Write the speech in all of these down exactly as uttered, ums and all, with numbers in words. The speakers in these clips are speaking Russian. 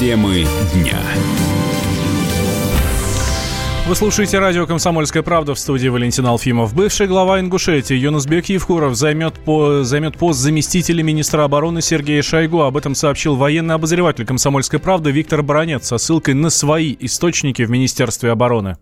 Темы дня. Вы слушаете радио «Комсомольская правда», в студии Валентина Алфимов. Бывший глава Ингушетии Юнус-Бек Евкуров займет, по, займет пост заместителя министра обороны Сергея Шойгу. Об этом сообщил военный обозреватель «Комсомольской правды» Виктор Баранец со ссылкой на свои источники в Министерстве обороны.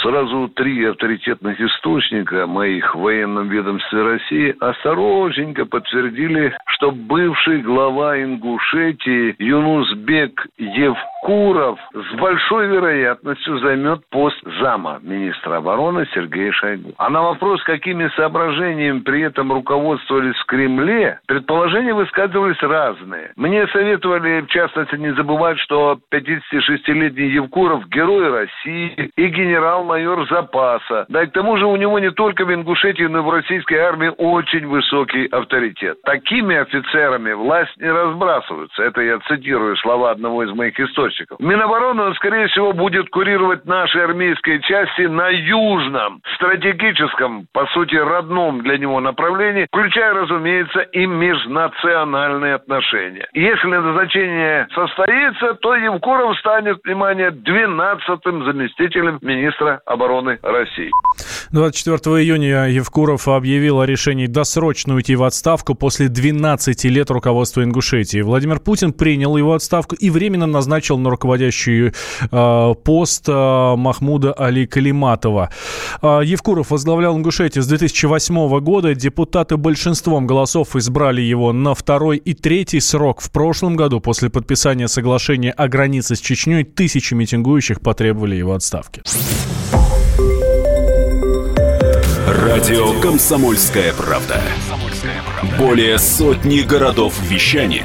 Сразу три авторитетных источника моих в военном ведомстве России осторожненько подтвердили, что бывший глава Ингушетии Юнус-Бек Евкуров с большой вероятностью займет пост зама министра обороны Сергея Шойгу. А на вопрос, какими соображениями при этом руководствовались в Кремле, предположения высказывались разные. Мне советовали, в частности, не забывать, что пятидесятишестилетний Евкуров – герой России и генерал-майор запаса. Да и к тому же у него не только в Ингушетии, но и в российской армии очень высокий авторитет. Такими офицерами власть не разбрасывается. Это я цитирую слова одного из моих источников. Минобороны он, скорее всего, будет курировать наши армейские части на южном, стратегическом, по сути, родном для него направлении, включая, разумеется, и межнациональные отношения. Если назначение состоится, то Евкуров станет, внимание, двенадцатым заместителем министра обороны России. двадцать четвёртого июня Евкуров объявил о решении досрочно уйти в отставку после двенадцати лет руководства Ингушетии. Владимир Путин принял его отставку и временно назначил на руководящий э, пост э, Махмуда Али Калиматова. Э, Евкуров возглавлял Ингушетию с две тысячи восьмого года. Депутаты большинством голосов избрали его на второй и третий срок. В прошлом году, после подписания соглашения о границе с Чечней, тысячи митингующих потребовали его отставки. Радио «Комсомольская правда». Более сотни городов вещания